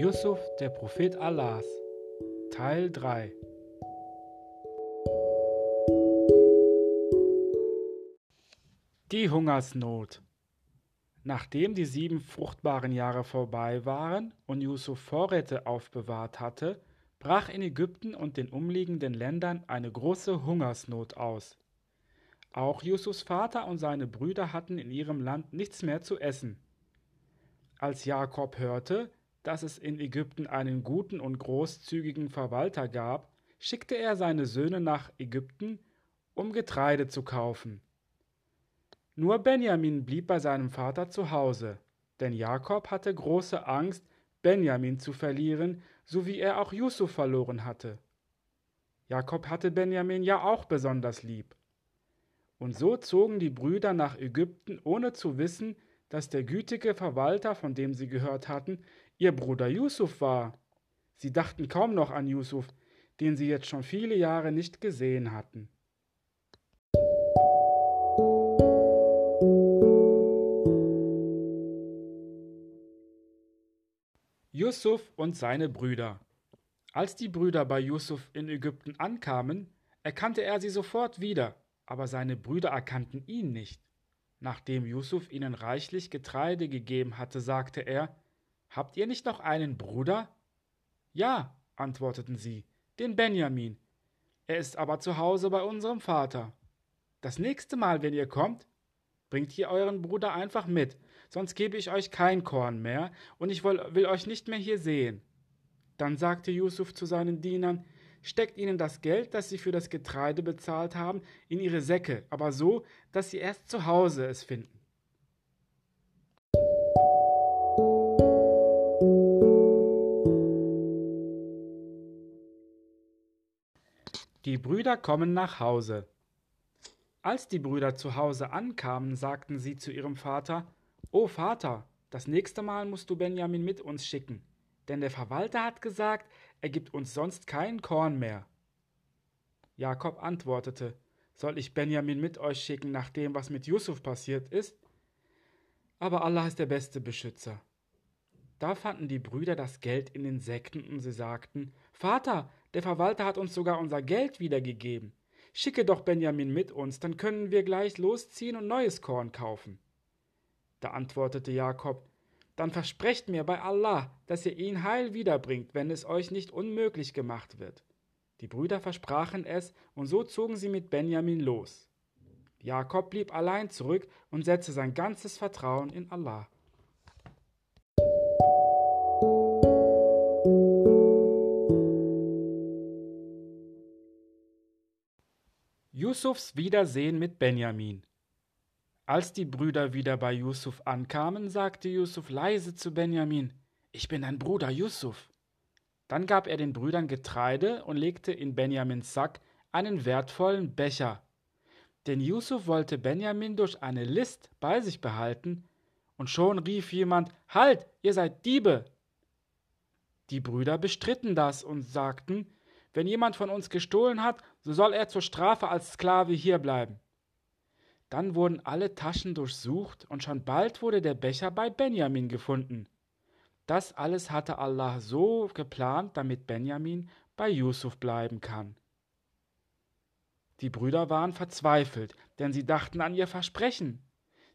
Yusuf, der Prophet Allahs, Teil 3. Die Hungersnot. Nachdem die 7 fruchtbaren Jahre vorbei waren und Yusuf Vorräte aufbewahrt hatte, brach in Ägypten und den umliegenden Ländern eine große Hungersnot aus. Auch Yusufs Vater und seine Brüder hatten in ihrem Land nichts mehr zu essen. Als Jakob hörte, dass es in Ägypten einen guten und großzügigen Verwalter gab, schickte er seine Söhne nach Ägypten, um Getreide zu kaufen. Nur Benjamin blieb bei seinem Vater zu Hause, denn Jakob hatte große Angst, Benjamin zu verlieren, so wie er auch Yusuf verloren hatte. Jakob hatte Benjamin ja auch besonders lieb. Und so zogen die Brüder nach Ägypten, ohne zu wissen, dass der gütige Verwalter, von dem sie gehört hatten, ihr Bruder Yusuf war. Sie dachten kaum noch an Yusuf, den sie jetzt schon viele Jahre nicht gesehen hatten. Yusuf und seine Brüder. Als die Brüder bei Yusuf in Ägypten ankamen, erkannte er sie sofort wieder, aber seine Brüder erkannten ihn nicht. Nachdem Yusuf ihnen reichlich Getreide gegeben hatte, sagte er: »Habt ihr nicht noch einen Bruder?« »Ja«, antworteten sie, »den Benjamin. Er ist aber zu Hause bei unserem Vater. Das nächste Mal, wenn ihr kommt, bringt hier euren Bruder einfach mit, sonst gebe ich euch kein Korn mehr und ich will euch nicht mehr hier sehen.« Dann sagte Yusuf zu seinen Dienern: »Steckt ihnen das Geld, das sie für das Getreide bezahlt haben, in ihre Säcke, aber so, dass sie erst zu Hause es finden.« Die Brüder kommen nach Hause. Als die Brüder zu Hause ankamen, sagten sie zu ihrem Vater: »O Vater, das nächste Mal musst du Benjamin mit uns schicken, denn der Verwalter hat gesagt, er gibt uns sonst kein Korn mehr.« Jakob antwortete: »Soll ich Benjamin mit euch schicken, nach dem, was mit Yusuf passiert ist? Aber Allah ist der beste Beschützer.« Da fanden die Brüder das Geld in den Säcken und sie sagten: »Vater, der Verwalter hat uns sogar unser Geld wiedergegeben. Schicke doch Benjamin mit uns, dann können wir gleich losziehen und neues Korn kaufen.« Da antwortete Jakob: »Dann versprecht mir bei Allah, dass ihr ihn heil wiederbringt, wenn es euch nicht unmöglich gemacht wird.« Die Brüder versprachen es, und so zogen sie mit Benjamin los. Jakob blieb allein zurück und setzte sein ganzes Vertrauen in Allah. Yusufs Wiedersehen mit Benjamin. Als die Brüder wieder bei Yusuf ankamen, sagte Yusuf leise zu Benjamin: »Ich bin dein Bruder Yusuf.« Dann gab er den Brüdern Getreide und legte in Benjamins Sack einen wertvollen Becher. Denn Yusuf wollte Benjamin durch eine List bei sich behalten, und schon rief jemand: »Halt, ihr seid Diebe!« Die Brüder bestritten das und sagten: »Wenn jemand von uns gestohlen hat, so soll er zur Strafe als Sklave hierbleiben.« Dann wurden alle Taschen durchsucht und schon bald wurde der Becher bei Benjamin gefunden. Das alles hatte Allah so geplant, damit Benjamin bei Yusuf bleiben kann. Die Brüder waren verzweifelt, denn sie dachten an ihr Versprechen.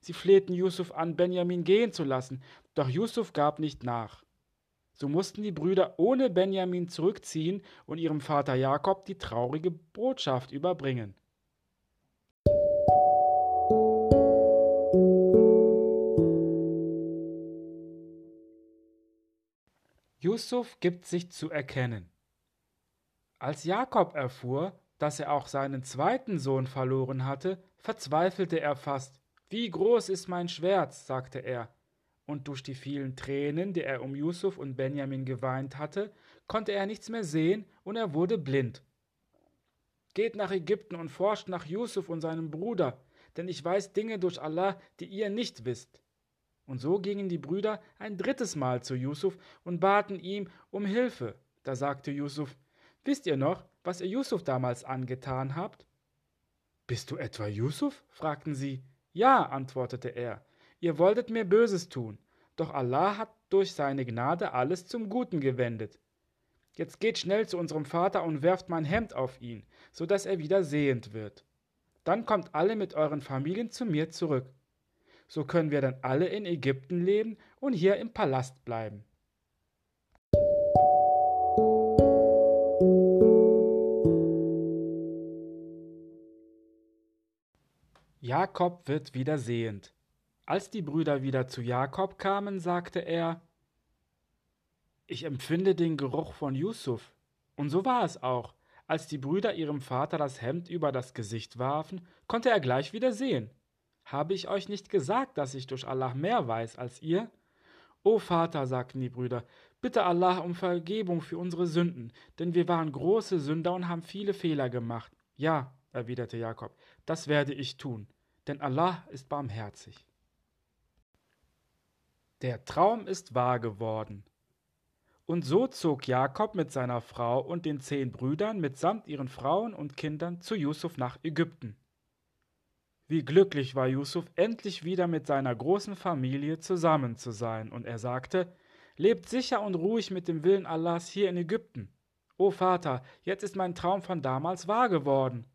Sie flehten Yusuf an, Benjamin gehen zu lassen, doch Yusuf gab nicht nach. So mussten die Brüder ohne Benjamin zurückziehen und ihrem Vater Jakob die traurige Botschaft überbringen. Yusuf gibt sich zu erkennen. Als Jakob erfuhr, dass er auch seinen zweiten Sohn verloren hatte, verzweifelte er fast. »Wie groß ist mein Schmerz«, sagte er. Und durch die vielen Tränen, die er um Yusuf und Benjamin geweint hatte, konnte er nichts mehr sehen und er wurde blind. »Geht nach Ägypten und forscht nach Yusuf und seinem Bruder, denn ich weiß Dinge durch Allah, die ihr nicht wisst.« Und so gingen die Brüder ein drittes Mal zu Yusuf und baten ihm um Hilfe. Da sagte Yusuf: »Wisst ihr noch, was ihr Yusuf damals angetan habt?« »Bist du etwa Yusuf?« fragten sie. »Ja«, antwortete er, »ihr wolltet mir Böses tun. Doch Allah hat durch seine Gnade alles zum Guten gewendet. Jetzt geht schnell zu unserem Vater und werft mein Hemd auf ihn, so dass er wieder sehend wird. Dann kommt alle mit euren Familien zu mir zurück. So können wir dann alle in Ägypten leben und hier im Palast bleiben. Jakob wird wieder sehend. Als die Brüder wieder zu Jakob kamen, sagte er: Ich empfinde den Geruch von Yusuf. Und so war es auch. Als die Brüder ihrem Vater das Hemd über das Gesicht warfen, konnte er gleich wieder sehen. Habe ich euch nicht gesagt, dass ich durch Allah mehr weiß als ihr? O Vater, sagten die Brüder, bitte Allah um Vergebung für unsere Sünden, denn wir waren große Sünder und haben viele Fehler gemacht. Ja, erwiderte Jakob, das werde ich tun, denn Allah ist barmherzig. Der Traum ist wahr geworden. Und so zog Jakob mit seiner Frau und den 10 Brüdern mitsamt ihren Frauen und Kindern zu Yusuf nach Ägypten. Wie glücklich war Yusuf, endlich wieder mit seiner großen Familie zusammen zu sein, und er sagte: Lebt sicher und ruhig mit dem Willen Allahs hier in Ägypten. O Vater, jetzt ist mein Traum von damals wahr geworden.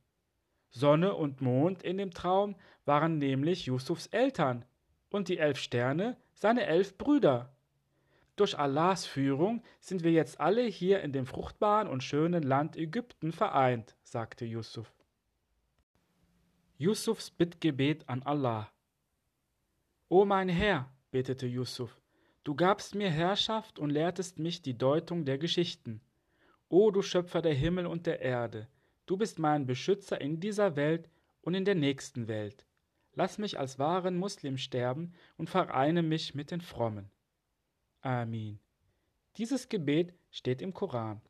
Sonne und Mond in dem Traum waren nämlich Yusufs Eltern und die 11 Sterne seine 11 Brüder. Durch Allahs Führung sind wir jetzt alle hier in dem fruchtbaren und schönen Land Ägypten vereint, sagte Yusuf. Yusufs Bittgebet an Allah. O mein Herr, betete Yusuf, du gabst mir Herrschaft und lehrtest mich die Deutung der Geschichten. O du Schöpfer der Himmel und der Erde, du bist mein Beschützer in dieser Welt und in der nächsten Welt. Lass mich als wahren Muslim sterben und vereine mich mit den Frommen. Amin. Dieses Gebet steht im Koran.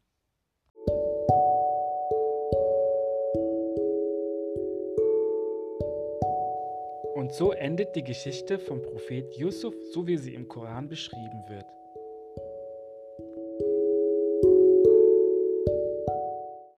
Und so endet die Geschichte vom Prophet Yusuf, so wie sie im Koran beschrieben wird.